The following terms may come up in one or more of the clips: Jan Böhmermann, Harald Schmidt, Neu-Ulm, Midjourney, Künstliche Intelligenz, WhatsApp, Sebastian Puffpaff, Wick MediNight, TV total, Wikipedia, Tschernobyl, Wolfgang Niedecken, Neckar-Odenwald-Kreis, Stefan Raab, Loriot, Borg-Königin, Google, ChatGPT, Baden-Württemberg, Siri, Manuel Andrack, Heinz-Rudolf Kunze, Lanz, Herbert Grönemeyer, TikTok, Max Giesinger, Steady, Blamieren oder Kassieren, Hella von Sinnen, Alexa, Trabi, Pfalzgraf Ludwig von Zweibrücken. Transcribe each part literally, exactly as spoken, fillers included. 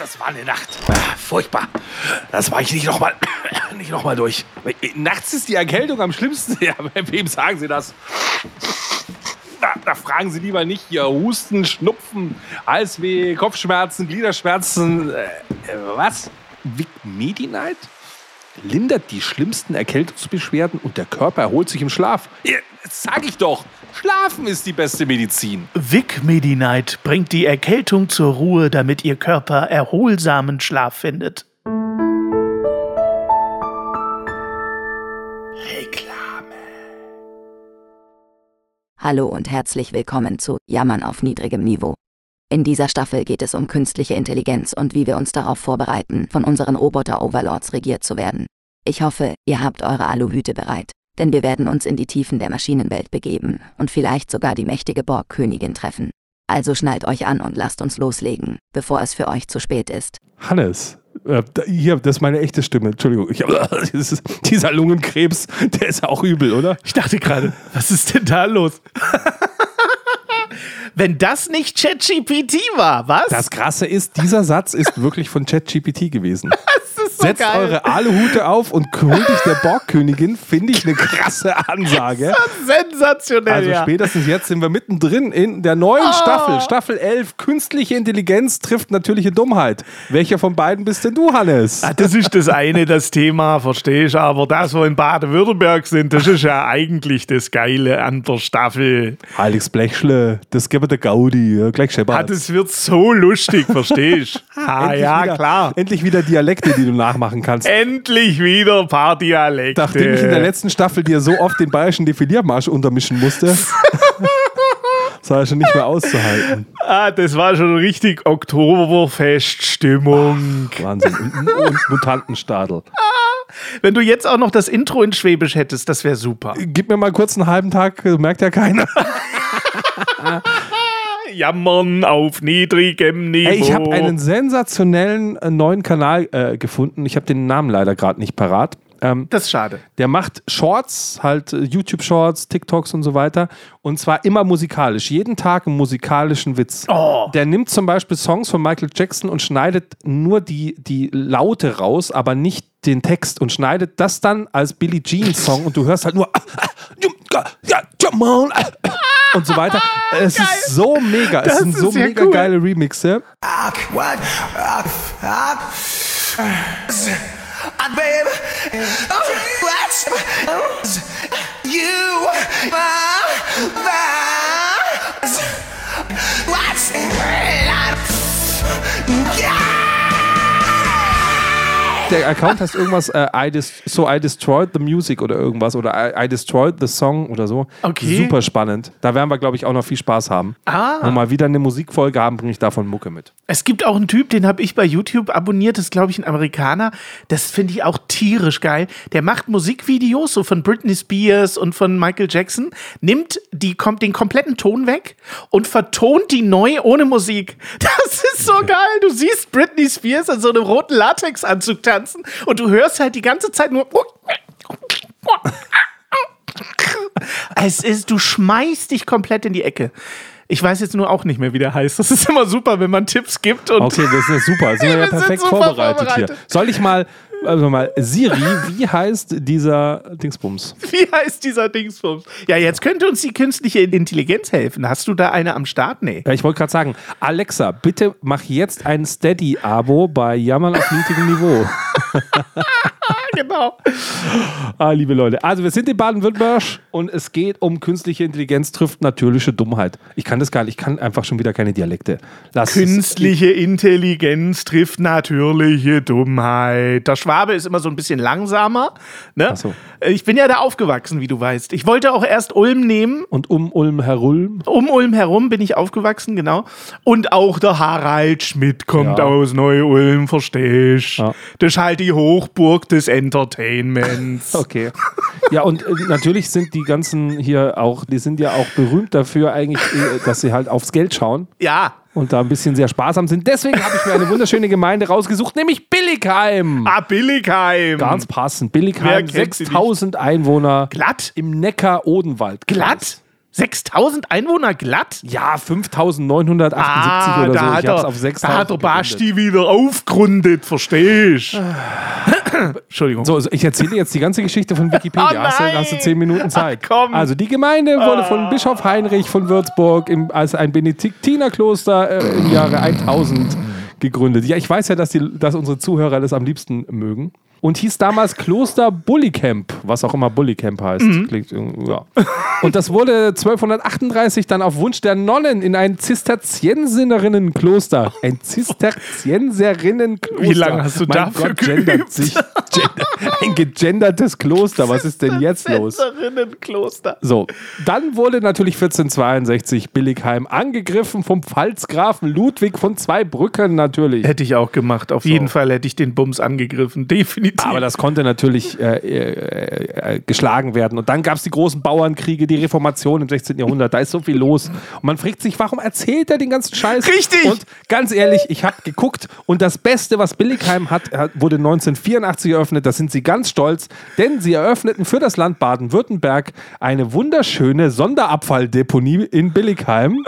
das war eine Nacht. Furchtbar. Das war ich nicht nochmal nicht noch mal durch. Nachts ist die Erkältung am schlimmsten. Ja, wem sagen Sie das? Da, da fragen Sie lieber nicht hier. Husten, Schnupfen, Halsweh, Kopfschmerzen, Gliederschmerzen. Äh, was? Wick MediNight lindert die schlimmsten Erkältungsbeschwerden und der Körper erholt sich im Schlaf. Das sag ich doch. Schlafen ist die beste Medizin. Wick MediNight bringt die Erkältung zur Ruhe, damit ihr Körper erholsamen Schlaf findet. Reklame. Hallo und herzlich willkommen zu Jammern auf niedrigem Niveau. In dieser Staffel geht es um künstliche Intelligenz und wie wir uns darauf vorbereiten, von unseren Roboter-Overlords regiert zu werden. Ich hoffe, ihr habt eure Aluhüte bereit, denn wir werden uns in die Tiefen der Maschinenwelt begeben und vielleicht sogar die mächtige Borg-Königin treffen. Also schnallt euch an und lasst uns loslegen, bevor es für euch zu spät ist. Hannes, äh, hier, das ist meine echte Stimme. Entschuldigung, ich, äh, dieses, dieser Lungenkrebs, der ist auch übel, oder? Ich dachte gerade, was ist denn da los? Wenn das nicht ChatGPT war, was? Das Krasse ist, dieser Satz ist wirklich von ChatGPT gewesen. Das ist so Setzt geil. Eure Aluhute auf und holt dich der Borg-Königin, finde ich eine krasse Ansage. Das ist sensationell. Also spätestens jetzt sind wir mittendrin in der neuen oh. Staffel, Staffel elf, künstliche Intelligenz trifft natürliche Dummheit. Welcher von beiden bist denn du, Hannes? Ah, das ist das eine, das Thema, verstehe ich, aber das, wo in Baden-Württemberg sind, das ist ja eigentlich das Geile an der Staffel. Heiliges Blechle, das gibt der Gaudi, gleich scheppert. Ah, das wird so lustig, verstehst du? Ah, ja, wieder, klar. Endlich wieder Dialekte, die du nachmachen kannst. Endlich wieder ein paar Dialekte. Nachdem ich in der letzten Staffel dir so oft den bayerischen Defiliermarsch untermischen musste, das war schon nicht mehr auszuhalten. Ah, das war schon richtig Oktoberfeststimmung. Ach, Wahnsinn. Und, und Mutantenstadel. Wenn du jetzt auch noch das Intro in Schwäbisch hättest, das wäre super. Gib mir mal kurz einen halben Tag, merkt ja keiner. Jammern auf niedrigem Niveau. Ey, ich habe einen sensationellen äh, neuen Kanal äh, gefunden. Ich habe den Namen leider gerade nicht parat. Ähm, das ist schade. Der macht Shorts, halt äh, YouTube-Shorts, TikToks und so weiter. Und zwar immer musikalisch. Jeden Tag einen musikalischen Witz. Oh. Der nimmt zum Beispiel Songs von Michael Jackson und schneidet nur die, die Laute raus, aber nicht den Text und schneidet das dann als Billie Jean Song und du hörst halt nur und so weiter. Es Geil. Ist so mega. Das es sind so mega cool. Geile Remixe. Der Account heißt irgendwas, äh, I dis- so I destroyed the music oder irgendwas oder I, I destroyed the song oder so. Okay. Super spannend. Da werden wir, glaube ich, auch noch viel Spaß haben. Ah. Wenn wir mal wieder eine Musikfolge haben, bringe ich davon Mucke mit. Es gibt auch einen Typ, den habe ich bei YouTube abonniert, das ist, glaube ich, ein Amerikaner. Das finde ich auch tierisch geil. Der macht Musikvideos so von Britney Spears und von Michael Jackson, nimmt die, kommt den kompletten Ton weg und vertont die neu ohne Musik. Das ist so geil. Du siehst Britney Spears in so einem roten Latexanzug tanzen. Und du hörst halt die ganze Zeit nur. Es ist, du schmeißt dich komplett in die Ecke. Ich weiß jetzt nur auch nicht mehr, wie der heißt. Das ist immer super, wenn man Tipps gibt. Und okay, das ist super. Sind wir ja perfekt vorbereitet, vorbereitet hier. Soll ich mal, also mal, Siri, wie heißt dieser Dingsbums? Wie heißt dieser Dingsbums? Ja, jetzt könnte uns die künstliche Intelligenz helfen. Hast du da eine am Start? Nee. Ja, ich wollte gerade sagen, Alexa, bitte mach jetzt ein Steady-Abo bei Jammern auf niedrigem Niveau. Genau. Ah, liebe Leute. Also wir sind in Baden-Württemberg und es geht um künstliche Intelligenz trifft natürliche Dummheit. Ich kann das gar nicht. Ich kann einfach schon wieder keine Dialekte. Lass künstliche es. Intelligenz trifft natürliche Dummheit. Der Schwabe ist immer so ein bisschen langsamer. Ne? Ach so. Ich bin ja da aufgewachsen, wie du weißt. Ich wollte auch erst Ulm nehmen. Und um Ulm herum? Um Ulm herum bin ich aufgewachsen, genau. Und auch der Harald Schmidt kommt ja. aus Neu-Ulm, verstehst du? Ja. Das ist halt die Hochburg des Entertainments. Okay. Ja, und äh, natürlich sind die ganzen hier auch, die sind ja auch berühmt dafür eigentlich, äh, dass sie halt aufs Geld schauen. Ja. Und da ein bisschen sehr sparsam sind. Deswegen habe ich mir eine wunderschöne Gemeinde rausgesucht, nämlich Billigheim. Ah, Billigheim. Ganz passend. Billigheim, sechstausend Einwohner. Glatt. Im Neckar-Odenwald-Kreis. Glatt? sechstausend Einwohner glatt? Ja, fünftausendneunhundertachtundsiebzig ah, oder so. Ich hab's er, auf sechstausend. Da hat der Basti wieder aufgrundet, versteh ich. Entschuldigung. So, ich erzähle jetzt die ganze Geschichte von Wikipedia. Oh, hast, du, hast du zehn Minuten Zeit? Ach, also, die Gemeinde wurde von Bischof Heinrich von Würzburg im, als ein Benediktinerkloster äh, im Jahre tausend gegründet. Ja, ich weiß ja, dass, die, dass unsere Zuhörer das am liebsten mögen. Und hieß damals Kloster Bullycamp, was auch immer Bullycamp heißt. Mhm. Klingt, ja. Und das wurde zwölfhundertachtunddreißig dann auf Wunsch der Nonnen in ein Zisterzienserinnenkloster. Ein Zisterzienserinnenkloster. Wie lange hast du mein dafür Gott, geübt? Sich, gender, ein gegendertes Kloster. Was ist denn jetzt los? Zisterzienserinnenkloster. So, dann wurde natürlich vierzehnhundertzweiundsechzig Billigheim angegriffen vom Pfalzgrafen Ludwig von Zweibrücken natürlich. Hätte ich auch gemacht. Auf so. jeden Fall hätte ich den Bums angegriffen. Definitiv. Aber das konnte natürlich äh, äh, äh, geschlagen werden. Und dann gab es die großen Bauernkriege, die Reformation im sechzehnten Jahrhundert. Da ist so viel los. Und man fragt sich, warum erzählt er den ganzen Scheiß? Richtig! Und ganz ehrlich, ich habe geguckt und das Beste, was Billigheim hat, wurde neunzehnhundertvierundachtzig eröffnet. Da sind sie ganz stolz, denn sie eröffneten für das Land Baden-Württemberg eine wunderschöne Sonderabfalldeponie in Billigheim.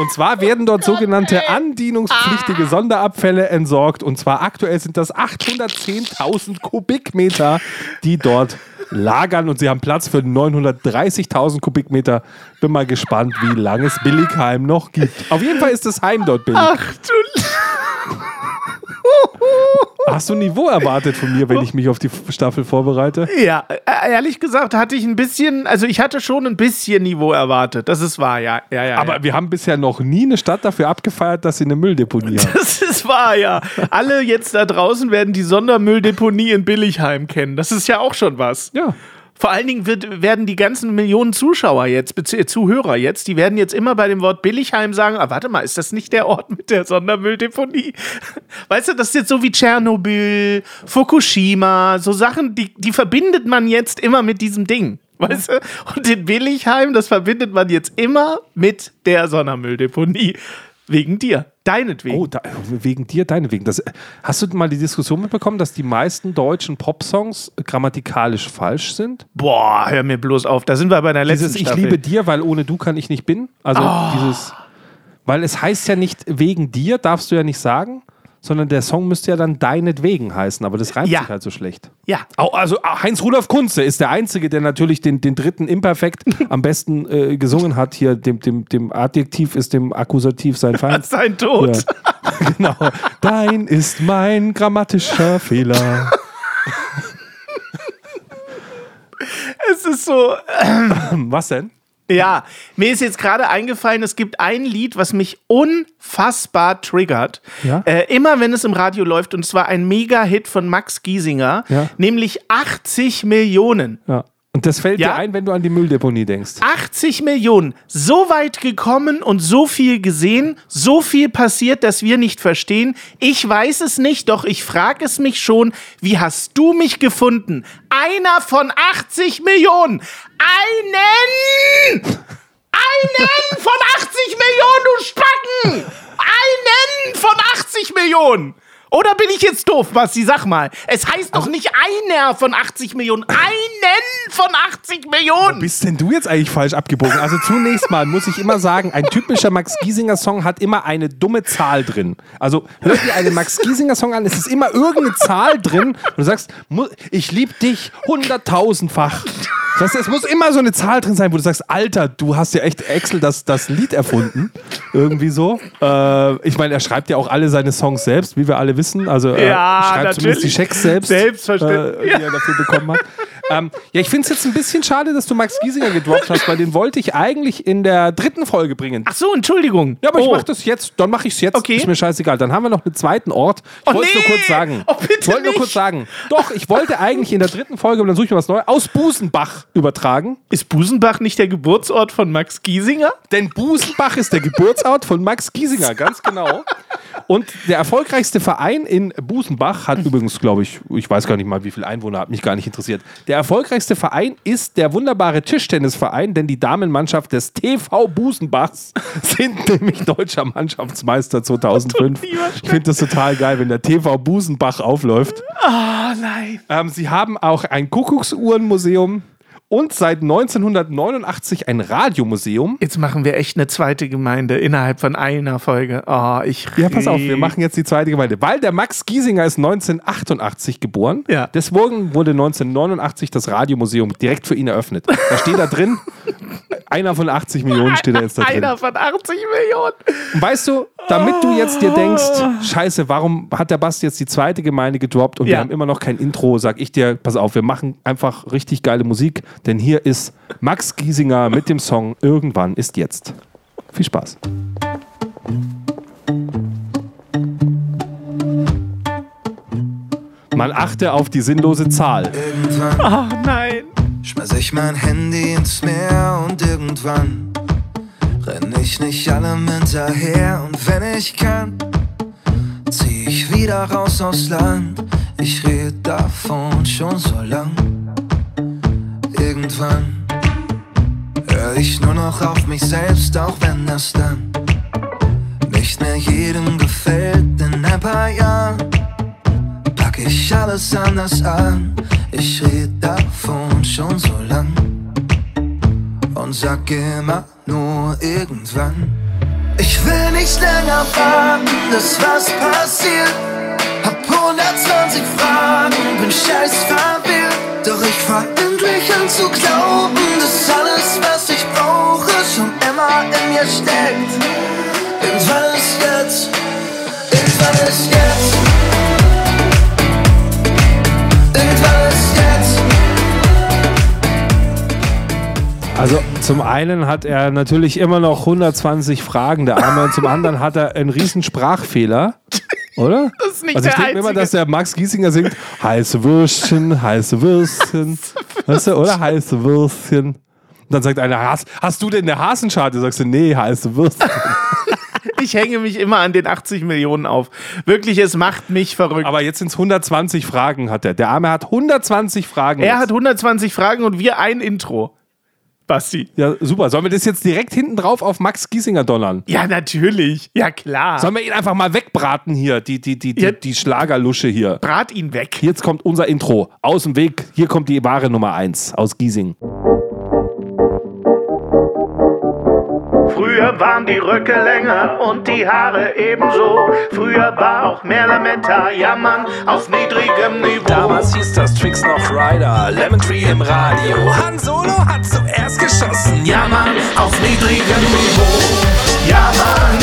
Und zwar werden dort sogenannte andienungspflichtige Sonderabfälle entsorgt. Und zwar aktuell sind das achthundertzehntausend Kubikmeter, die dort lagern. Und sie haben Platz für neunhundertdreißigtausend Kubikmeter. Bin mal gespannt, wie lange es Billigheim noch gibt. Auf jeden Fall ist das Heim dort billig. Ach du... Hast du ein Niveau erwartet von mir, wenn ich mich auf die Staffel vorbereite? Ja, ehrlich gesagt hatte ich ein bisschen, also ich hatte schon ein bisschen Niveau erwartet, das ist wahr, ja. ja, ja Aber ja. wir haben bisher noch nie eine Stadt dafür abgefeiert, dass sie eine Mülldeponie hat. Das ist wahr, ja. Alle jetzt da draußen werden die Sondermülldeponie in Billigheim kennen, das ist ja auch schon was. Ja. Vor allen Dingen wird, werden die ganzen Millionen Zuschauer jetzt, Be- Zuhörer jetzt, die werden jetzt immer bei dem Wort Billigheim sagen, ah, warte mal, ist das nicht der Ort mit der Sondermülldeponie? Weißt du, das ist jetzt so wie Tschernobyl, Fukushima, so Sachen, die, die verbindet man jetzt immer mit diesem Ding. Weißt du? Und den Billigheim, das verbindet man jetzt immer mit der Sondermülldeponie. Wegen dir, deinetwegen. Oh, da, wegen dir, deinetwegen. Das, hast du mal die Diskussion mitbekommen, dass die meisten deutschen Popsongs grammatikalisch falsch sind? Boah, hör mir bloß auf. Da sind wir bei der letzten dieses Staffel. Dieses Ich liebe dir, weil ohne du kann ich nicht bin. Also oh. dieses, weil es heißt ja nicht, wegen dir darfst du ja nicht sagen, sondern der Song müsste ja dann deinetwegen heißen, aber das reimt ja. sich halt so schlecht. Ja. Also Heinz-Rudolf Kunze ist der Einzige, der natürlich den, den dritten Imperfekt am besten äh, gesungen hat. Hier dem, dem, dem Adjektiv ist dem Akkusativ sein Feind. Sein Tod. Ja. Genau. Dein ist mein grammatischer Fehler. Es ist so... Was denn? Ja, mir ist jetzt gerade eingefallen, es gibt ein Lied, was mich unfassbar triggert. Ja? Äh, immer wenn es im Radio läuft, und zwar ein Mega-Hit von Max Giesinger, ja? nämlich achtzig Millionen. Ja. Und das fällt ja? dir ein, wenn du an die Mülldeponie denkst. achtzig Millionen. So weit gekommen und so viel gesehen, so viel passiert, dass wir nicht verstehen. Ich weiß es nicht, doch ich frage es mich schon, wie hast du mich gefunden? Einer von achtzig Millionen. Einen! Einen von achtzig Millionen, du Spacken! Einen von achtzig Millionen! Oder bin ich jetzt doof, Basti? Sag mal. Es heißt doch nicht einer von achtzig Millionen. Einen von achtzig Millionen. Wo bist denn du jetzt eigentlich falsch abgebogen? Also zunächst mal muss ich immer sagen, ein typischer Max-Giesinger-Song hat immer eine dumme Zahl drin. Also hör dir einen Max-Giesinger-Song an, es ist immer irgendeine Zahl drin und du sagst, ich lieb dich hunderttausendfach. Das heißt, es muss immer so eine Zahl drin sein, wo du sagst, Alter, du hast ja echt Excel das, das Lied erfunden. Irgendwie so. Äh, ich meine, er schreibt ja auch alle seine Songs selbst, wie wir alle wissen. Also äh, ja, schreibt natürlich. Zumindest die Schecks selbst, Selbstverständlich. Äh, die er dafür bekommen hat. ähm, ja, ich finde es jetzt ein bisschen schade, dass du Max Giesinger gedroppt hast, weil den wollte ich eigentlich in der dritten Folge bringen. Ach so, Entschuldigung. Ja, aber oh. ich mache das jetzt. Dann mache ich es jetzt. Okay. Ist mir scheißegal. Dann haben wir noch einen zweiten Ort. Ich oh, wollte es nee. nur kurz sagen. Oh, bitte ich wollte nur kurz sagen. Doch, ich wollte eigentlich in der dritten Folge, und dann suche ich mir was Neues, aus Busenbach übertragen. Ist Busenbach nicht der Geburtsort von Max Giesinger? Denn Busenbach ist der Geburtsort von Max Giesinger, ganz genau. Und der erfolgreichste Verein in Busenbach hat übrigens, glaube ich, ich weiß gar nicht mal, wie viele Einwohner, hat mich gar nicht interessiert. Der erfolgreichste Verein ist der wunderbare Tischtennisverein, denn die Damenmannschaft des T V Busenbachs sind nämlich deutscher Mannschaftsmeister zweitausendfünf. Ich finde das total geil, wenn der T V Busenbach aufläuft. Oh nein. Ähm, sie haben auch ein Kuckucksuhrenmuseum. und seit neunzehnhundertneunundachtzig ein Radiomuseum. Jetzt machen wir echt eine zweite Gemeinde innerhalb von einer Folge. Oh, ich Ja, pass auf, wir machen jetzt die zweite Gemeinde. Weil der Max Giesinger ist neunzehnhundertachtundachtzig geboren. Ja. Deswegen wurde neunzehnhundertneunundachtzig das Radiomuseum direkt für ihn eröffnet. Da steht da drin, einer von achtzig Millionen steht da jetzt da drin. Einer von achtzig Millionen! Und weißt du, damit du jetzt dir denkst, scheiße, warum hat der Basti jetzt die zweite Gemeinde gedroppt und ja. wir haben immer noch kein Intro, sag ich dir, pass auf, wir machen einfach richtig geile Musik. Denn hier ist Max Giesinger mit dem Song Irgendwann ist jetzt. Viel Spaß. Man achte auf die sinnlose Zahl. Irgendwann, oh nein. Schmeiß ich mein Handy ins Meer und irgendwann renn ich nicht allem hinterher. Und wenn ich kann, zieh ich wieder raus aufs Land. Ich rede davon schon so lang. Irgendwann hör ich nur noch auf mich selbst, auch wenn das dann nicht mehr jedem gefällt. In ein paar Jahren pack ich alles anders an. Ich red davon schon so lang und sag immer nur irgendwann. Ich will nicht länger warten, dass was passiert. Hab hundertzwanzig Fragen, bin scheiß verwirrt. Doch ich fahr endlich an zu glauben, dass alles, was ich brauche, schon immer in mir steckt. Irgendwann ist jetzt, irgendwann ist jetzt, irgendwann ist jetzt. Also zum einen hat er natürlich immer noch hundertzwanzig Fragen, der Arme, und zum anderen hat er einen riesen Sprachfehler. Oder? Das ist nicht also ich denke mir immer, dass der Max Giesinger singt, heiße Würstchen, heiße Würstchen, weißt du, oder? Heiße Würstchen. Und dann sagt einer, hast, hast du denn eine Hasenscharte? Sagst du, nee, heiße Würstchen. Ich hänge mich immer an den achtzig Millionen auf. Wirklich, es macht mich verrückt. Aber jetzt sind es hundertzwanzig Fragen, hat er. Der Arme hat hundertzwanzig Fragen. Er jetzt. hat hundertzwanzig Fragen und wir ein Intro. Basti. Ja, super. Sollen wir das jetzt direkt hinten drauf auf Max Giesinger donnern? Ja, natürlich. Ja, klar. Sollen wir ihn einfach mal wegbraten hier, die, die, die, die, die Schlagerlusche hier? Brat ihn weg. Jetzt kommt unser Intro. Aus dem Weg. Hier kommt die wahre Nummer eins aus Giesing. Früher waren die Röcke länger und die Haare ebenso. Früher war auch mehr Lametta, Jammern auf niedrigem Niveau. Damals hieß das Tricks noch Rider, Lemon Tree im Radio. Han Solo hat zuerst geschossen, Jammern auf niedrigem Niveau. Jammern,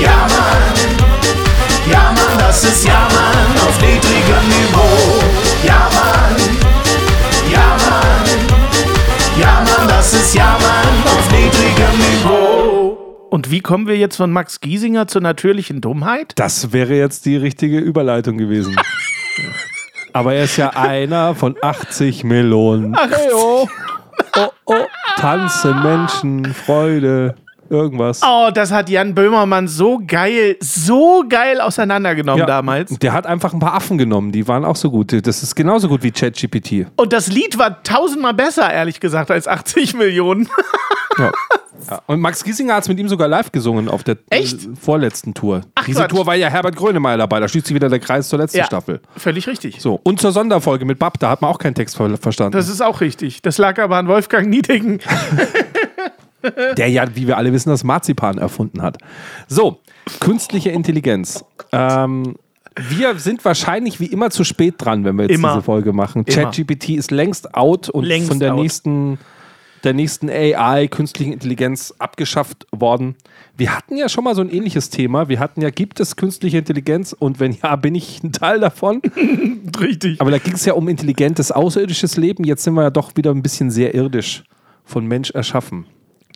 Jammern, Jammern, das ist Jammern auf niedrigem Niveau. Jammern, Jammern, Jammern, das ist Jammern auf niedrigem Niveau. Und wie kommen wir jetzt von Max Giesinger zur natürlichen Dummheit? Das wäre jetzt die richtige Überleitung gewesen. Aber er ist ja einer von achtzig Millionen. Ach, oh, oh, oh. Tanzen, Menschen, Freude, irgendwas. Oh, das hat Jan Böhmermann so geil, so geil auseinandergenommen ja, damals. Der hat einfach ein paar Affen genommen, die waren auch so gut. Das ist genauso gut wie ChatGPT. Und das Lied war tausendmal besser, ehrlich gesagt, als achtzig Millionen. Ja. Ja. Und Max Giesinger hat es mit ihm sogar live gesungen auf der Echt? vorletzten Tour. Ach, Diese Gott. Tour war ja Herbert Grönemeyer dabei, da schließt sich wieder der Kreis zur letzten ja, Staffel. Völlig richtig. So. Und zur Sonderfolge mit Bab, da hat man auch keinen Text verstanden. Das ist auch richtig. Das lag aber an Wolfgang Niedecken. Der ja, wie wir alle wissen, das Marzipan erfunden hat. So, künstliche Intelligenz. Ähm, wir sind wahrscheinlich wie immer zu spät dran, wenn wir jetzt immer. diese Folge machen. ChatGPT ist längst out und längst von der out. nächsten... der nächsten A I, künstlichen Intelligenz, abgeschafft worden. Wir hatten ja schon mal so ein ähnliches Thema. Wir hatten ja, gibt es künstliche Intelligenz? Und wenn ja, bin ich ein Teil davon? Richtig. Aber da ging es ja um intelligentes, außerirdisches Leben. Jetzt sind wir ja doch wieder ein bisschen sehr irdisch, von Mensch erschaffen.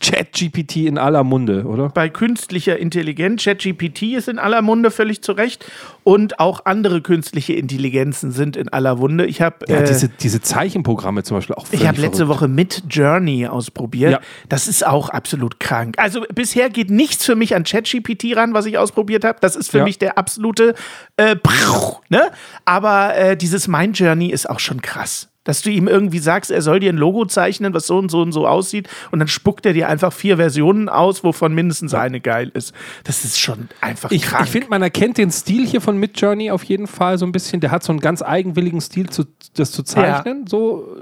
ChatGPT in aller Munde, oder? Bei künstlicher Intelligenz, ChatGPT ist in aller Munde, völlig zu Recht. Und auch andere künstliche Intelligenzen sind in aller Munde. Ich habe ja, äh, diese, diese Zeichenprogramme zum Beispiel auch völlig Ich habe letzte verrückt. Woche Midjourney ausprobiert. Ja. Das ist auch absolut krank. Also bisher geht nichts für mich an ChatGPT ran, was ich ausprobiert habe. Das ist für ja. mich der absolute äh, Brauch, ne? Aber äh, dieses Midjourney ist auch schon krass. Dass du ihm irgendwie sagst, er soll dir ein Logo zeichnen, was so und so und so aussieht, und dann spuckt er dir einfach vier Versionen aus, wovon mindestens eine geil ist. Das ist schon einfach ich, krank. Ich finde, man erkennt den Stil hier von Midjourney auf jeden Fall so ein bisschen. Der hat so einen ganz eigenwilligen Stil, zu, das zu zeichnen. Ja. So,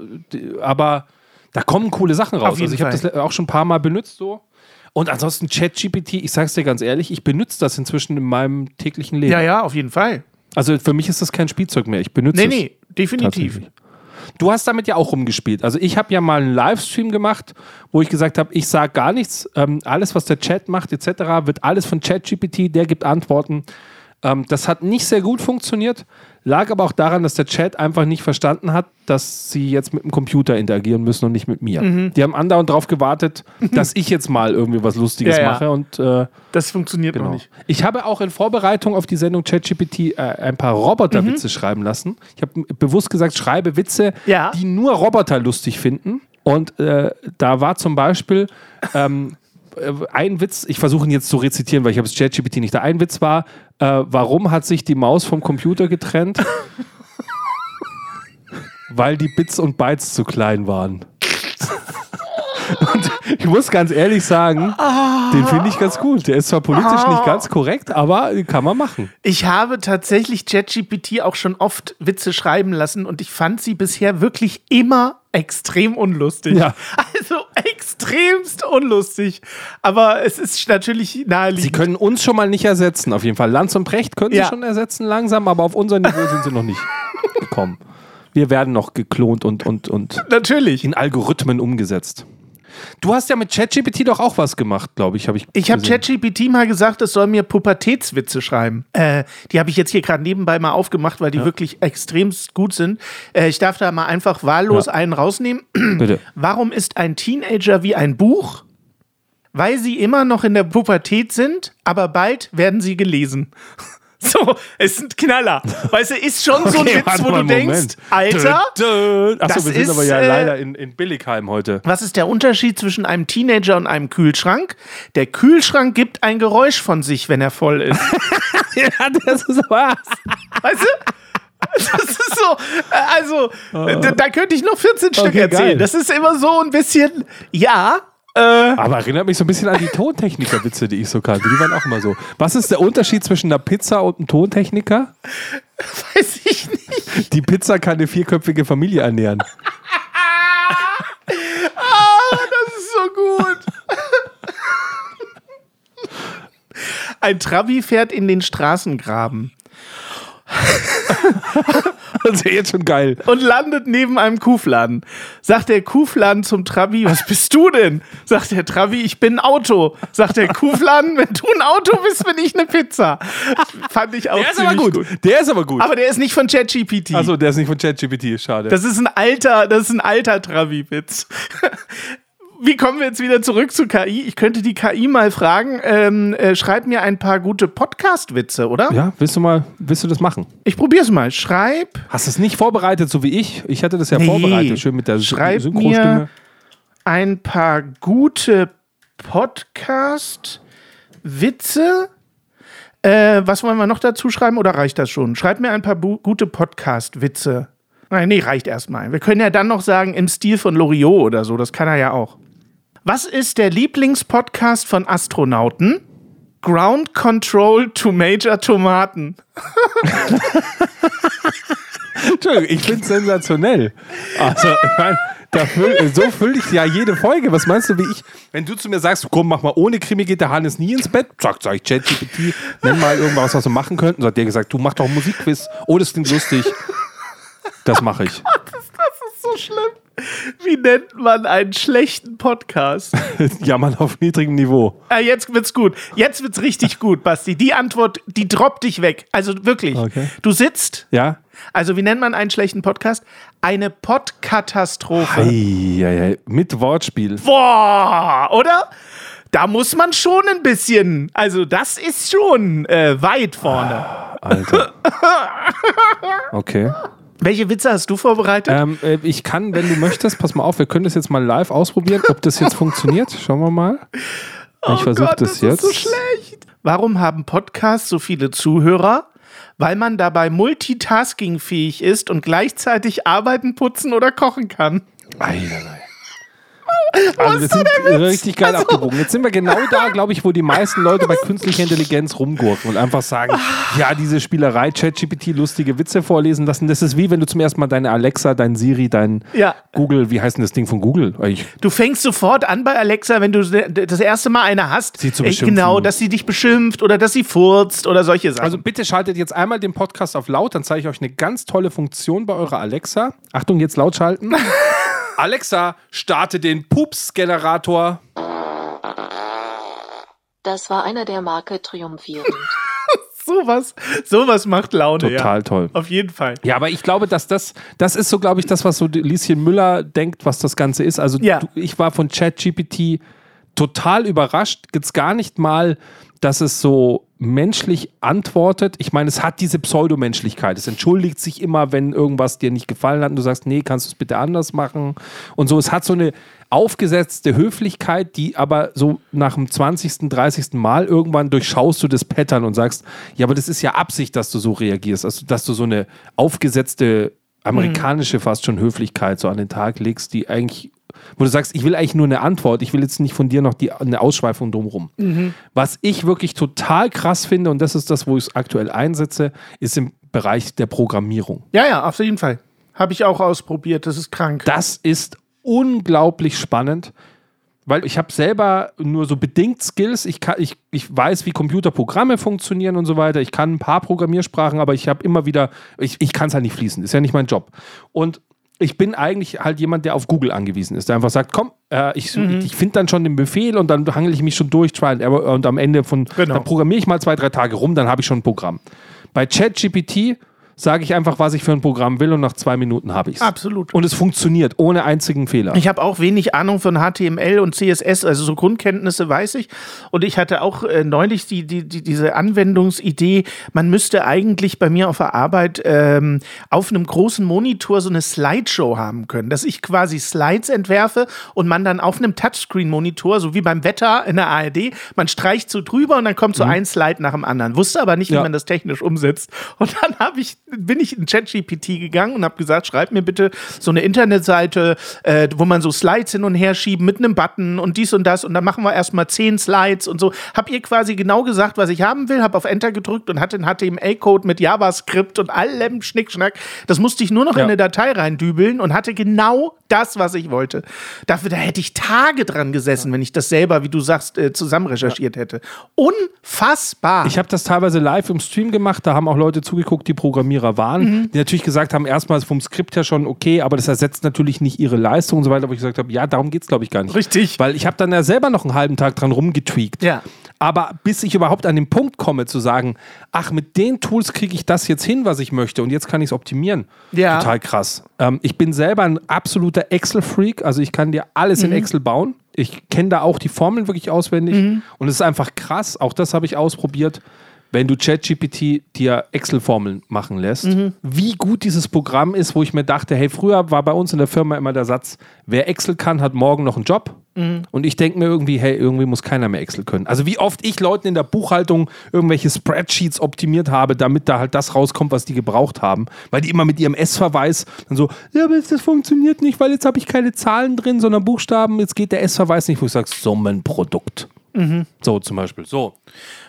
aber da kommen coole Sachen raus. Also ich habe das auch schon ein paar Mal benutzt. So. Und ansonsten ChatGPT, ich sag's dir ganz ehrlich, ich benutze das inzwischen in meinem täglichen Leben. Ja, ja, auf jeden Fall. Also für mich ist das kein Spielzeug mehr. Ich benutze nee, es. Nee, nee, definitiv. Du hast damit ja auch rumgespielt. Also ich habe ja mal einen Livestream gemacht, wo ich gesagt habe, ich sage gar nichts. Ähm, alles, was der Chat macht et cetera, wird alles von ChatGPT, der gibt Antworten. Ähm, das hat nicht sehr gut funktioniert, lag aber auch daran, dass der Chat einfach nicht verstanden hat, dass sie jetzt mit dem Computer interagieren müssen und nicht mit mir. Mhm. Die haben andauernd darauf gewartet, dass ich jetzt mal irgendwie was Lustiges ja, ja. mache. Und, äh, das funktioniert genau. noch nicht. Ich habe auch in Vorbereitung auf die Sendung ChatGPT äh, ein paar Roboterwitze mhm. schreiben lassen. Ich habe bewusst gesagt, schreibe Witze, ja. die nur Roboter lustig finden. Und äh, da war zum Beispiel ähm, ein Witz, ich versuche ihn jetzt zu rezitieren, weil ich habe es ChatGPT nicht da. Ein Witz war, äh, warum hat sich die Maus vom Computer getrennt? Weil die Bits und Bytes zu klein waren. Und ich muss ganz ehrlich sagen, ah, den finde ich ganz gut. Der ist zwar politisch ah, nicht ganz korrekt, aber kann man machen. Ich habe tatsächlich ChatGPT auch schon oft Witze schreiben lassen und ich fand sie bisher wirklich immer extrem unlustig. Ja. Also extremst unlustig. Aber es ist natürlich naheliegend. Sie können uns schon mal nicht ersetzen, auf jeden Fall. Lanz und Precht können ja. sie schon ersetzen langsam, aber auf unser Niveau sind sie noch nicht gekommen. Wir werden noch geklont und, und, und natürlich. in Algorithmen umgesetzt. Du hast ja mit ChatGPT doch auch was gemacht, glaube ich. Hab ich ich habe ChatGPT mal gesagt, es soll mir Pubertätswitze schreiben. Äh, die habe ich jetzt hier gerade nebenbei mal aufgemacht, weil die ja. wirklich extremst gut sind. Äh, ich darf da mal einfach wahllos ja. einen rausnehmen. Bitte. Warum ist ein Teenager wie ein Buch? Weil sie immer noch in der Pubertät sind, aber bald werden sie gelesen. So, es sind Knaller. Weißt du, ist schon okay, so ein Witz, wo du Moment. denkst, Alter. Dö, dö. Achso, das wir sind ist, aber ja äh, leider in, in Billigheim heute. Was ist der Unterschied zwischen einem Teenager und einem Kühlschrank? Der Kühlschrank gibt ein Geräusch von sich, wenn er voll ist. Ja, das ist was. Weißt du? Das ist so, also, uh, da, da könnte ich noch vierzehn okay, Stück erzählen. Geil. Das ist immer so ein bisschen, ja. Äh, Aber erinnert mich so ein bisschen an die Tontechniker-Witze, die ich so kannte. Die waren auch immer so. Was ist der Unterschied zwischen einer Pizza und einem Tontechniker? Weiß ich nicht. Die Pizza kann eine vierköpfige Familie ernähren. Ah, das ist so gut. Ein Trabi fährt in den Straßengraben. Das ist ja jetzt schon geil. Und landet neben einem Kuhfladen. Sagt der Kuhfladen zum Trabi, was bist du denn? Sagt der Trabi, ich bin ein Auto. Sagt der Kuhfladen, wenn du ein Auto bist, bin ich eine Pizza. Fand ich auch der ist aber gut. gut. Der ist aber gut. Aber der ist nicht von ChatGPT. Achso, der ist nicht von ChatGPT, schade. Das ist ein alter, das ist ein alter Trabi-Witz. Wie kommen wir jetzt wieder zurück zu K I? Ich könnte die K I mal fragen, ähm, äh, schreib mir ein paar gute Podcast-Witze, oder? Ja, willst du mal, willst du das machen? Ich probier's mal. Schreib... Hast du es nicht vorbereitet, so wie ich? Ich hatte das ja nee. vorbereitet, schön mit der Schreib Synchrostimme. Schreib mir ein paar gute Podcast-Witze. Äh, was wollen wir noch dazu schreiben, oder reicht das schon? Schreib mir ein paar bu- gute Podcast-Witze. Nein, nee, reicht erstmal. Wir können ja dann noch sagen, im Stil von Loriot oder so, das kann er ja auch. Was ist der Lieblingspodcast von Astronauten? Ground Control to Major Tomaten. Entschuldigung, ich find's sensationell. Also, ich meine, füll, so fülle ich ja jede Folge. Was meinst du, wie ich, wenn du zu mir sagst, komm, mach mal, ohne Krimi geht der Hannes nie ins Bett, sag, sag ich ChatGPT, nenn mal irgendwas, was wir machen könnten. So hat der gesagt, du mach doch Musikquiz. Oh, das klingt lustig. Das mache ich. Oh Gott, das, das ist so schlimm. Wie nennt man einen schlechten Podcast? Jammern auf niedrigem Niveau. Ah, jetzt wird's gut. Jetzt wird's richtig gut, Basti. Die Antwort, die droppt dich weg. Also wirklich. Okay. Du sitzt. Ja. Also wie nennt man einen schlechten Podcast? Eine Podkatastrophe. Mit Wortspiel. Boah, oder? Da muss man schon ein bisschen. Also das ist schon äh, weit vorne. Alter. Okay. Welche Witze hast du vorbereitet? Ähm, ich kann, wenn du möchtest, pass mal auf, wir können das jetzt mal live ausprobieren, ob das jetzt funktioniert. Schauen wir mal. Ich oh versuche das, das jetzt. Ist so schlecht. Warum haben Podcasts so viele Zuhörer? weil man dabei multitaskingfähig ist und gleichzeitig arbeiten, putzen oder kochen kann. Eieiei. Also das sind richtig geil also, abgebogen. Jetzt sind wir genau da, glaube ich, wo die meisten Leute bei künstlicher Intelligenz rumgurken und einfach sagen, ja, diese Spielerei, ChatGPT, lustige Witze vorlesen lassen, das ist wie, wenn du zum ersten Mal deine Alexa, dein Siri, dein ja. Google, wie heißt denn das Ding von Google? Ich, du fängst sofort an bei Alexa, wenn du das erste Mal eine hast, sie zu beschimpfen. Genau, dass sie dich beschimpft oder dass sie furzt oder solche Sachen. Also bitte schaltet jetzt einmal den Podcast auf laut, dann zeige ich euch eine ganz tolle Funktion bei eurer Alexa. Achtung, jetzt laut schalten. Alexa, starte den Pups-Generator. Das war einer der Marke triumphierend. Sowas, sowas macht Laune. Total ja. toll. Auf jeden Fall. Ja, aber ich glaube, dass das, das ist so, glaube ich, das, was so Lieschen Müller denkt, was das Ganze ist. Also ja. du, ich war von ChatGPT total überrascht. Gibt's gar nicht mal, dass es so menschlich antwortet. Ich meine, es hat diese Pseudomenschlichkeit. Es entschuldigt sich immer, wenn irgendwas dir nicht gefallen hat und du sagst, nee, kannst du es bitte anders machen? Und so, es hat so eine aufgesetzte Höflichkeit, die aber so nach dem zwanzigsten, dreißigsten Mal irgendwann durchschaust du das Pattern und sagst, ja, aber das ist ja Absicht, dass du so reagierst, also dass du so eine aufgesetzte, amerikanische mhm. fast schon Höflichkeit so an den Tag legst, die eigentlich wo du sagst, ich will eigentlich nur eine Antwort, ich will jetzt nicht von dir noch die, eine Ausschweifung drumherum. Mhm. Was ich wirklich total krass finde, und das ist das, wo ich es aktuell einsetze, ist im Bereich der Programmierung. Ja, ja, auf jeden Fall. Habe ich auch ausprobiert, das ist krank. Das ist unglaublich spannend, weil ich habe selber nur so bedingt Skills, ich, kann, ich, ich weiß, wie Computerprogramme funktionieren und so weiter, ich kann ein paar Programmiersprachen, aber ich habe immer wieder, ich, ich kann es halt nicht fließen, ist ja nicht mein Job. Und ich bin eigentlich halt jemand, der auf Google angewiesen ist, der einfach sagt, komm, äh, ich, mhm. ich finde dann schon den Befehl und dann hangel ich mich schon durch, trial and, und am Ende von, genau. dann programmiere ich mal zwei, drei Tage rum, dann habe ich schon ein Programm. Bei ChatGPT sage ich einfach, was ich für ein Programm will und nach zwei Minuten habe ich es. Absolut. Und es funktioniert, ohne einzigen Fehler. Ich habe auch wenig Ahnung von H T M L und C S S, also so Grundkenntnisse weiß ich. Und ich hatte auch äh, neulich die, die, die, diese Anwendungsidee, man müsste eigentlich bei mir auf der Arbeit ähm, auf einem großen Monitor so eine Slideshow haben können, dass ich quasi Slides entwerfe und man dann auf einem Touchscreen-Monitor, so wie beim Wetter in der A R D, man streicht so drüber und dann kommt so mhm. ein Slide nach dem anderen. Wusste aber nicht, ja. wie man das technisch umsetzt. Und dann habe ich bin ich in ChatGPT gegangen und habe gesagt, schreib mir bitte so eine Internetseite, äh, wo man so Slides hin und her schiebt mit einem Button und dies und das und dann machen wir erstmal zehn Slides und so. Hab ihr quasi genau gesagt, was ich haben will, hab auf Enter gedrückt und hatte einen H T M L-Code mit JavaScript und allem Schnickschnack. Das musste ich nur noch ja. in eine Datei reindübeln und hatte genau das, was ich wollte. Dafür, da hätte ich Tage dran gesessen, ja. wenn ich das selber, wie du sagst, äh, zusammen recherchiert ja. hätte. Unfassbar! Ich habe das teilweise live im Stream gemacht, da haben auch Leute zugeguckt, die programmieren waren, mhm. die natürlich gesagt haben, erstmal vom Skript her schon okay, aber das ersetzt natürlich nicht ihre Leistung und so weiter, aber ich gesagt habe, ja, darum geht's glaube ich gar nicht. Richtig. Weil ich habe dann ja selber noch einen halben Tag dran rumgetweakt. Ja. Aber bis ich überhaupt an den Punkt komme zu sagen, ach, mit den Tools kriege ich das jetzt hin, was ich möchte und jetzt kann ich es optimieren. Ja. Total krass. Ähm, ich bin selber ein absoluter Excel-Freak, also ich kann dir alles mhm. in Excel bauen. Ich kenne da auch die Formeln wirklich auswendig mhm. und es ist einfach krass, auch das habe ich ausprobiert. Wenn du ChatGPT dir Excel-Formeln machen lässt, mhm. wie gut dieses Programm ist, wo ich mir dachte, hey, früher war bei uns in der Firma immer der Satz, wer Excel kann, hat morgen noch einen Job. Mhm. Und ich denke mir irgendwie, hey, irgendwie muss keiner mehr Excel können. Also wie oft ich Leuten in der Buchhaltung irgendwelche Spreadsheets optimiert habe, damit da halt das rauskommt, was die gebraucht haben. Weil die immer mit ihrem S-Verweis dann so, ja, aber das funktioniert nicht, weil jetzt habe ich keine Zahlen drin, sondern Buchstaben. Jetzt geht der S-Verweis nicht, wo ich sage, Summenprodukt. Mhm. So zum Beispiel, so.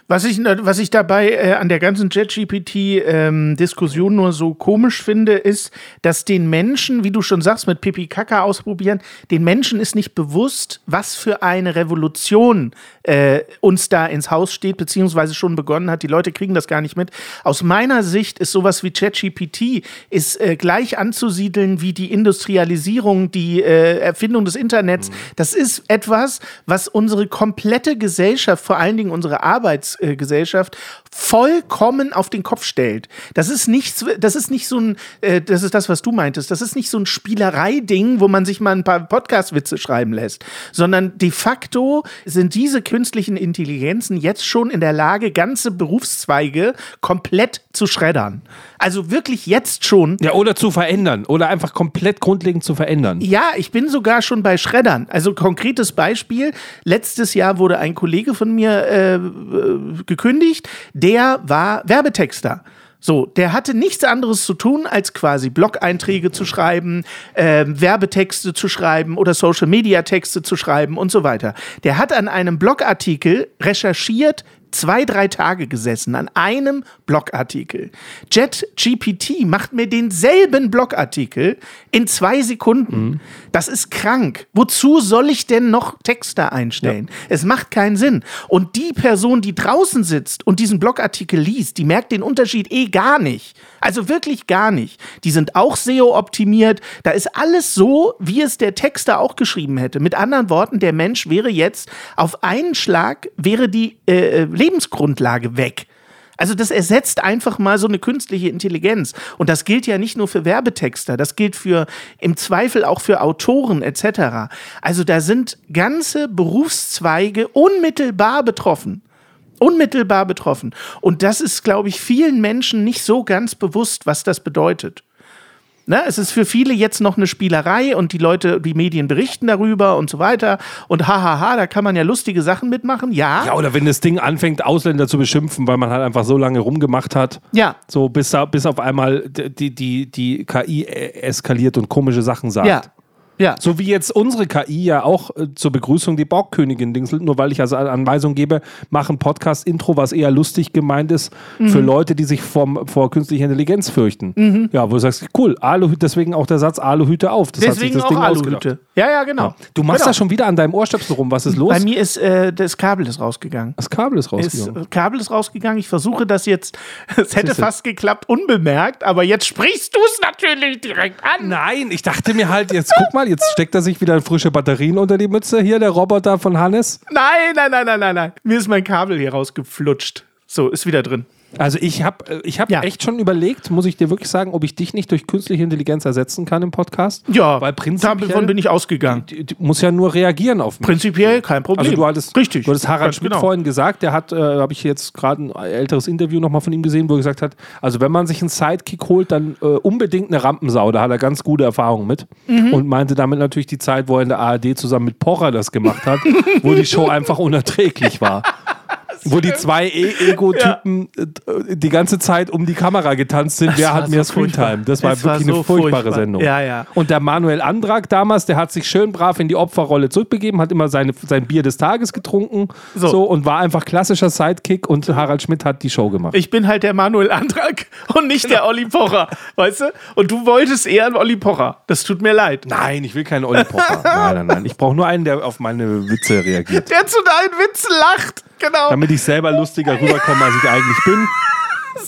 Was ich, was ich dabei äh, an der ganzen ChatGPT-Diskussion ähm, nur so komisch finde, ist, dass den Menschen, wie du schon sagst, mit Pipi Kaka ausprobieren, den Menschen ist nicht bewusst, was für eine Revolution äh, uns da ins Haus steht, beziehungsweise schon begonnen hat. Die Leute kriegen das gar nicht mit. Aus meiner Sicht ist sowas wie ChatGPT ist äh, gleich anzusiedeln wie die Industrialisierung, die äh, Erfindung des Internets. Mhm. Das ist etwas, was unsere komplette Gesellschaft, vor allen Dingen unsere Arbeitsgesellschaft, vollkommen auf den Kopf stellt. Das ist nicht, das ist nicht so ein, äh, das ist das, was du meintest, das ist nicht so ein Spielereiding, wo man sich mal ein paar Podcast-Witze schreiben lässt, sondern de facto sind diese künstlichen Intelligenzen jetzt schon in der Lage, ganze Berufszweige komplett zu schreddern. Also wirklich jetzt schon. Ja, oder zu verändern. Oder einfach komplett grundlegend zu verändern. Ja, ich bin sogar schon bei Schreddern. Also konkretes Beispiel, letztes Jahr wurde ein Kollege von mir äh, gekündigt, der war Werbetexter. So, der hatte nichts anderes zu tun, als quasi Blog-Einträge zu schreiben, äh, Werbetexte zu schreiben oder Social-Media-Texte zu schreiben und so weiter. Der hat an einem Blogartikel recherchiert, zwei, drei Tage gesessen, an einem Blogartikel. ChatGPT macht mir denselben Blogartikel in zwei Sekunden. Mhm. Das ist krank. Wozu soll ich denn noch Texte einstellen? Ja. Es macht keinen Sinn. Und die Person, die draußen sitzt und diesen Blogartikel liest, die merkt den Unterschied eh gar nicht. Also wirklich gar nicht. Die sind auch S E O-optimiert. Da ist alles so, wie es der Texter auch geschrieben hätte. Mit anderen Worten, der Mensch wäre jetzt auf einen Schlag, wäre die äh, Lebensgrundlage weg. Also das ersetzt einfach mal so eine künstliche Intelligenz. Und das gilt ja nicht nur für Werbetexter, das gilt für im Zweifel auch für Autoren et cetera. Also da sind ganze Berufszweige unmittelbar betroffen. Unmittelbar betroffen. Und das ist, glaube ich, vielen Menschen nicht so ganz bewusst, was das bedeutet. Ne? Es ist für viele jetzt noch eine Spielerei und die Leute, die Medien berichten darüber und so weiter. Und hahaha, da kann man ja lustige Sachen mitmachen, ja. Ja, oder wenn das Ding anfängt, Ausländer zu beschimpfen, weil man halt einfach so lange rumgemacht hat. Ja. So bis, bis auf einmal die, die, die K I eskaliert und komische Sachen sagt. Ja. Ja. So wie jetzt unsere K I ja auch äh, zur Begrüßung die Borg-Königin dingselt, nur weil ich also Anweisung gebe, mach ein Podcast-Intro, was eher lustig gemeint ist, mhm. für Leute, die sich vom, vor künstlicher Intelligenz fürchten. Mhm. Ja, wo du sagst, cool, Aluhüte, deswegen auch der Satz, Aluhüte auf. Das deswegen hat sich das auch Ding Aluhüte. Ja, ja, genau. Ja. Du machst genau. Da schon wieder an deinem Ohrstöpsel rum, was ist los? Bei mir ist äh, das Kabel ist rausgegangen. Das Kabel ist rausgegangen. Das Kabel ist rausgegangen, ich versuche das jetzt, es hätte fast geklappt, unbemerkt, aber jetzt sprichst du es natürlich direkt an. Nein, ich dachte mir halt, jetzt guck mal, jetzt steckt er sich wieder frische Batterien unter die Mütze. Hier, der Roboter von Hannes. Nein, nein, nein, nein, nein, nein. Mir ist mein Kabel hier rausgeflutscht. So, ist wieder drin. Also ich habe ich hab ja. echt schon überlegt, muss ich dir wirklich sagen, ob ich dich nicht durch künstliche Intelligenz ersetzen kann im Podcast. Ja, weil prinzipiell davon bin ich ausgegangen. Du, du musst ja nur reagieren auf mich. Prinzipiell kein Problem. Also du hattest, Richtig. Du hattest Harald Schmidt genau. vorhin gesagt, der hat, äh, habe ich jetzt gerade ein älteres Interview nochmal von ihm gesehen, wo er gesagt hat, also wenn man sich einen Sidekick holt, dann äh, unbedingt eine Rampensau, da hat er ganz gute Erfahrungen mit. Mhm. Und meinte damit natürlich die Zeit, wo er in der A R D zusammen mit Pocher das gemacht hat, wo die Show einfach unerträglich war. Wo die zwei Ego-Typen ja. die ganze Zeit um die Kamera getanzt sind, wer hat mehr so Screentime? Das war es wirklich war so eine furchtbare furchtbar. Sendung. Ja, ja. Und der Manuel Andrack damals, der hat sich schön brav in die Opferrolle zurückbegeben, hat immer seine, sein Bier des Tages getrunken so. So, und war einfach klassischer Sidekick und Harald Schmidt hat die Show gemacht. Ich bin halt der Manuel Andrack und nicht der Olli Pocher, weißt du? Und du wolltest eher einen Olli Pocher. Das tut mir leid. Nein, ich will keinen Olli Pocher. Nein, nein, nein. Ich brauche nur einen, der auf meine Witze reagiert. Der zu deinen Witzen lacht. Genau. Damit ich selber lustiger rüberkomme, als ich eigentlich bin.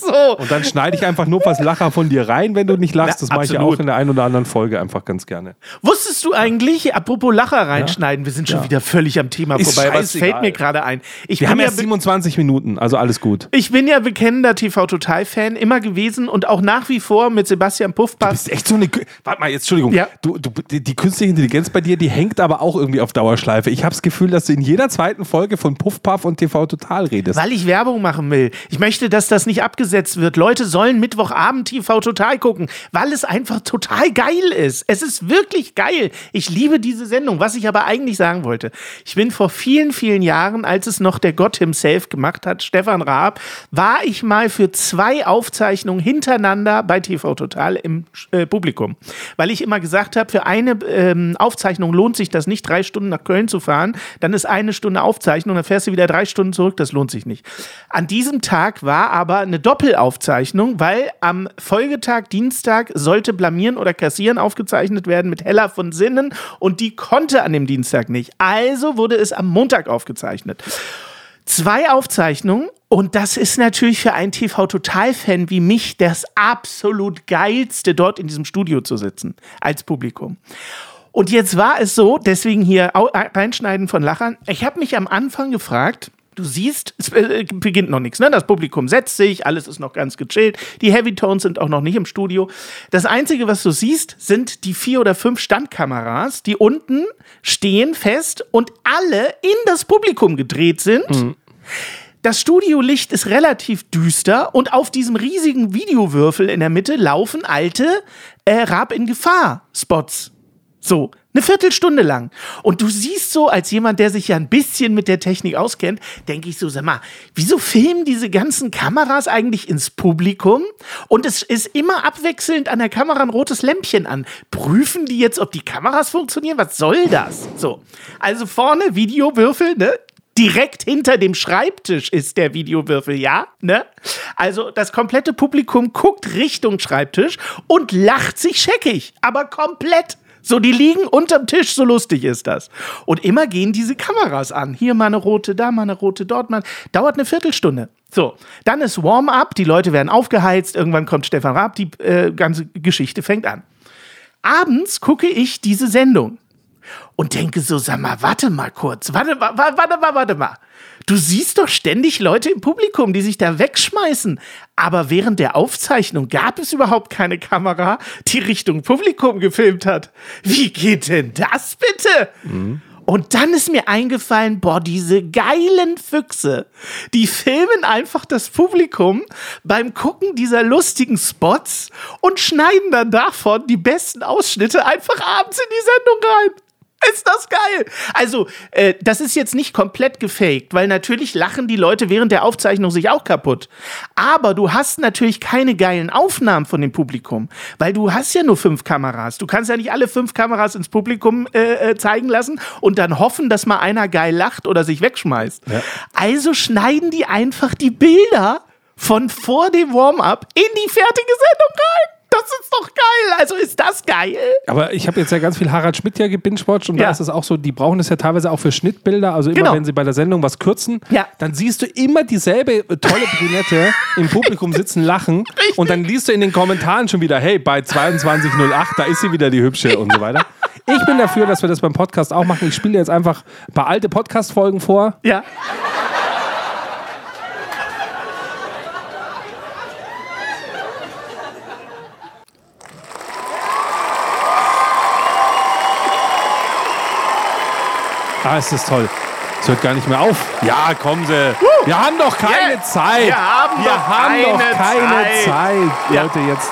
So. Und dann schneide ich einfach nur was Lacher von dir rein, wenn du nicht lachst. Das mache ich ja auch in der einen oder anderen Folge einfach ganz gerne. Wusstest du eigentlich, apropos Lacher reinschneiden, ja. wir sind schon ja. wieder völlig am Thema ist vorbei, aber es fällt mir gerade ein. Ich wir haben ja erst siebenundzwanzig Minuten, also alles gut. Ich bin ja bekennender T V-Total-Fan immer gewesen und auch nach wie vor mit Sebastian Puffpaff. Du bist echt so eine... Warte mal, jetzt, Entschuldigung. Ja. Du, du, die künstliche Intelligenz bei dir, die hängt aber auch irgendwie auf Dauerschleife. Ich habe das Gefühl, dass du in jeder zweiten Folge von Puffpaff und T V-Total redest. Weil ich Werbung machen will. Ich möchte, dass das nicht ab abgesetzt wird. Leute sollen Mittwochabend T V total gucken, weil es einfach total geil ist. Es ist wirklich geil. Ich liebe diese Sendung. Was ich aber eigentlich sagen wollte, ich bin vor vielen, vielen Jahren, als es noch der Gott himself gemacht hat, Stefan Raab, war ich mal für zwei Aufzeichnungen hintereinander bei T V total im äh, Publikum. Weil ich immer gesagt habe, für eine ähm, Aufzeichnung lohnt sich das nicht, drei Stunden nach Köln zu fahren. Dann ist eine Stunde Aufzeichnung, dann fährst du wieder drei Stunden zurück. Das lohnt sich nicht. An diesem Tag war aber eine Doppelaufzeichnung, weil am Folgetag, Dienstag, sollte Blamieren oder Kassieren aufgezeichnet werden mit Hella von Sinnen und die konnte an dem Dienstag nicht. Also wurde es am Montag aufgezeichnet. Zwei Aufzeichnungen und das ist natürlich für einen T V-Total-Fan wie mich das absolut Geilste, dort in diesem Studio zu sitzen als Publikum. Und jetzt war es so, deswegen hier reinschneiden von Lachern, ich habe mich am Anfang gefragt, du siehst, es beginnt noch nichts, ne? Das Publikum setzt sich, alles ist noch ganz gechillt. Die Heavy Tones sind auch noch nicht im Studio. Das Einzige, was du siehst, sind die vier oder fünf Standkameras, die unten stehen fest und alle in das Publikum gedreht sind. Mhm. Das Studiolicht ist relativ düster und auf diesem riesigen Videowürfel in der Mitte laufen alte äh, Raab in Gefahr Spots. So, Eine Viertelstunde lang. Und du siehst so, als jemand, der sich ja ein bisschen mit der Technik auskennt, denke ich so, sag mal, wieso filmen diese ganzen Kameras eigentlich ins Publikum? Und es ist immer abwechselnd an der Kamera ein rotes Lämpchen an. Prüfen die jetzt, ob die Kameras funktionieren? Was soll das? So. Also vorne Videowürfel, ne? Direkt hinter dem Schreibtisch ist der Videowürfel, ja, ne? Also das komplette Publikum guckt Richtung Schreibtisch und lacht sich scheckig, aber komplett. So, die liegen unterm Tisch, so lustig ist das. Und immer gehen diese Kameras an. Hier mal eine rote, da mal eine rote, dort mal. Dauert eine Viertelstunde. So, dann ist Warm-up, die Leute werden aufgeheizt, irgendwann kommt Stefan Raab, die äh, ganze Geschichte fängt an. Abends gucke ich diese Sendung und denke so, sag mal, warte mal kurz, warte mal, warte mal, warte mal. Du siehst doch ständig Leute im Publikum, die sich da wegschmeißen. Aber während der Aufzeichnung gab es überhaupt keine Kamera, die Richtung Publikum gefilmt hat. Wie geht denn das bitte? Mhm. Und dann ist mir eingefallen, boah, diese geilen Füchse, die filmen einfach das Publikum beim Gucken dieser lustigen Spots und schneiden dann davon die besten Ausschnitte einfach abends in die Sendung rein. Ist das geil? Also, äh, das ist jetzt nicht komplett gefaked, weil natürlich lachen die Leute während der Aufzeichnung sich auch kaputt. Aber du hast natürlich keine geilen Aufnahmen von dem Publikum, weil du hast ja nur fünf Kameras. Du kannst ja nicht alle fünf Kameras ins Publikum äh, zeigen lassen und dann hoffen, dass mal einer geil lacht oder sich wegschmeißt. Ja. Also schneiden die einfach die Bilder von vor dem Warm-up in die fertige Sendung rein. Das ist doch geil. Also ist das geil. Aber ich habe jetzt ja ganz viel Harald Schmidt ja gebingewatcht und ja. Da ist es auch so, die brauchen das ja teilweise auch für Schnittbilder. Also immer, genau. Wenn sie bei der Sendung was kürzen, ja. Dann siehst du immer dieselbe tolle Brünette im Publikum sitzen, lachen. Richtig. Und dann liest du in den Kommentaren schon wieder, hey, bei zweiundzwanzig null acht, da ist sie wieder die Hübsche und so weiter. Ich bin dafür, dass wir das beim Podcast auch machen. Ich spiele jetzt einfach ein paar alte Podcast-Folgen vor. Ja. Ah, es ist toll. Es hört gar nicht mehr auf. Ja, kommen Sie. Uh, wir haben doch keine yeah. Zeit. Wir haben, wir doch, haben keine doch keine Zeit. Zeit. Ja. Leute, jetzt,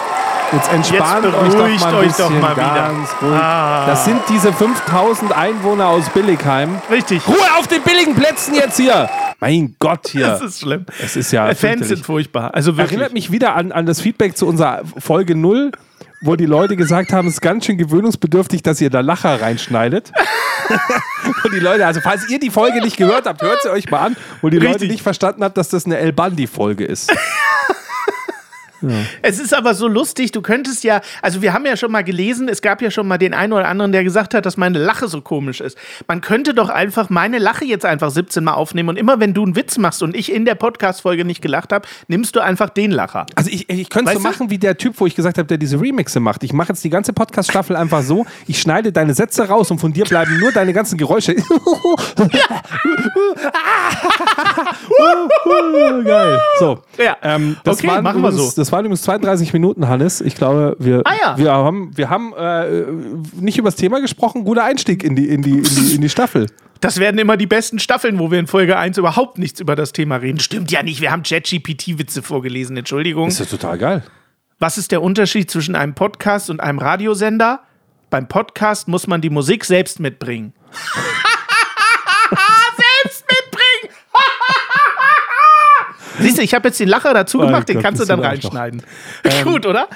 jetzt entspannt jetzt euch doch mal ein bisschen. Doch mal ganz ruhig. Ah. Das sind diese fünftausend Einwohner aus Billigheim. Richtig. Ruhe auf den billigen Plätzen jetzt hier. Mein Gott, hier. Das ist schlimm. Es ist ja Fans sind furchtbar. Also wirklich. Erinnert mich wieder an, an das Feedback zu unserer Folge null, wo die Leute gesagt haben, es ist ganz schön gewöhnungsbedürftig, dass ihr da Lacher reinschneidet. Und die Leute, also falls ihr die Folge nicht gehört habt, hört sie euch mal an, wo die Richtig. Leute nicht verstanden habt, dass das eine El Bandi-Folge ist. Ja. Es ist aber so lustig, du könntest ja, also wir haben ja schon mal gelesen, es gab ja schon mal den einen oder anderen, der gesagt hat, dass meine Lache so komisch ist. Man könnte doch einfach meine Lache jetzt einfach siebzehn Mal aufnehmen und immer wenn du einen Witz machst und ich in der Podcast-Folge nicht gelacht habe, nimmst du einfach den Lacher. Also ich, ich könnte es so machen wie der Typ, wo ich gesagt habe, der diese Remixe macht. Ich mache jetzt die ganze Podcast-Staffel einfach so, ich schneide deine Sätze raus und von dir bleiben nur deine ganzen Geräusche. Geil. So. Ja. Ähm, das okay, waren machen wir so. Das Das waren übrigens zweiunddreißig Minuten, Hannes. Ich glaube, wir, ah, ja. wir haben, wir haben äh, nicht über das Thema gesprochen. Guter Einstieg in die, in die, in die, in die Staffel. Das werden immer die besten Staffeln, wo wir in Folge eins überhaupt nichts über das Thema reden. Stimmt ja nicht, wir haben ChatGPT-Witze vorgelesen, Entschuldigung. Ist ja total geil. Was ist der Unterschied zwischen einem Podcast und einem Radiosender? Beim Podcast muss man die Musik selbst mitbringen. Selbst mitbringen! Siehst du, ich habe jetzt den Lacher dazu gemacht, den kannst du dann reinschneiden. Ähm, gut, oder?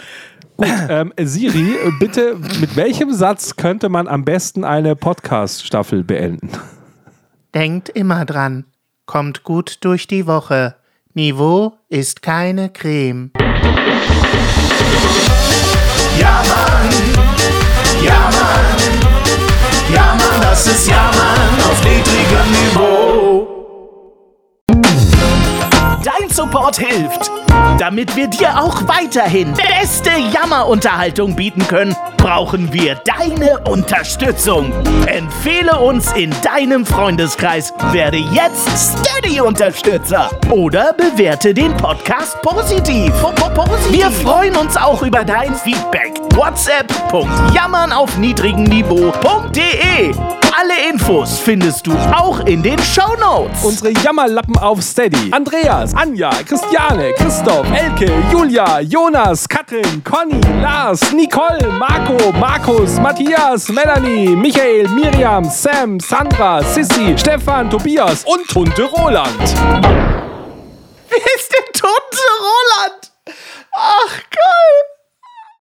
Gut, ähm, Siri, bitte, mit welchem Satz könnte man am besten eine Podcast-Staffel beenden? Denkt immer dran, kommt gut durch die Woche. Niveau ist keine Creme. Ja, Mann! Ja, Mann! Ja, Mann, das ist Ja, Mann auf niedrigem Niveau. Dein Support hilft, damit wir dir auch weiterhin beste Jammerunterhaltung bieten können, brauchen wir deine Unterstützung. Empfehle uns in deinem Freundeskreis, werde jetzt Steady-Unterstützer oder bewerte den Podcast positiv. Wir freuen uns auch über dein Feedback. WhatsApp punkt jammern auf niedrigem Niveau punkt de Alle Infos findest du auch in den Shownotes. Unsere Jammerlappen auf Steady. Andreas, Anja, Christiane, Christoph, Elke, Julia, Jonas, Katrin, Conny, Lars, Nicole, Marco, Markus, Matthias, Melanie, Michael, Miriam, Sam, Sandra, Sissi, Stefan, Tobias und Tunte Roland. Wer ist denn Tunte Roland? Ach, geil.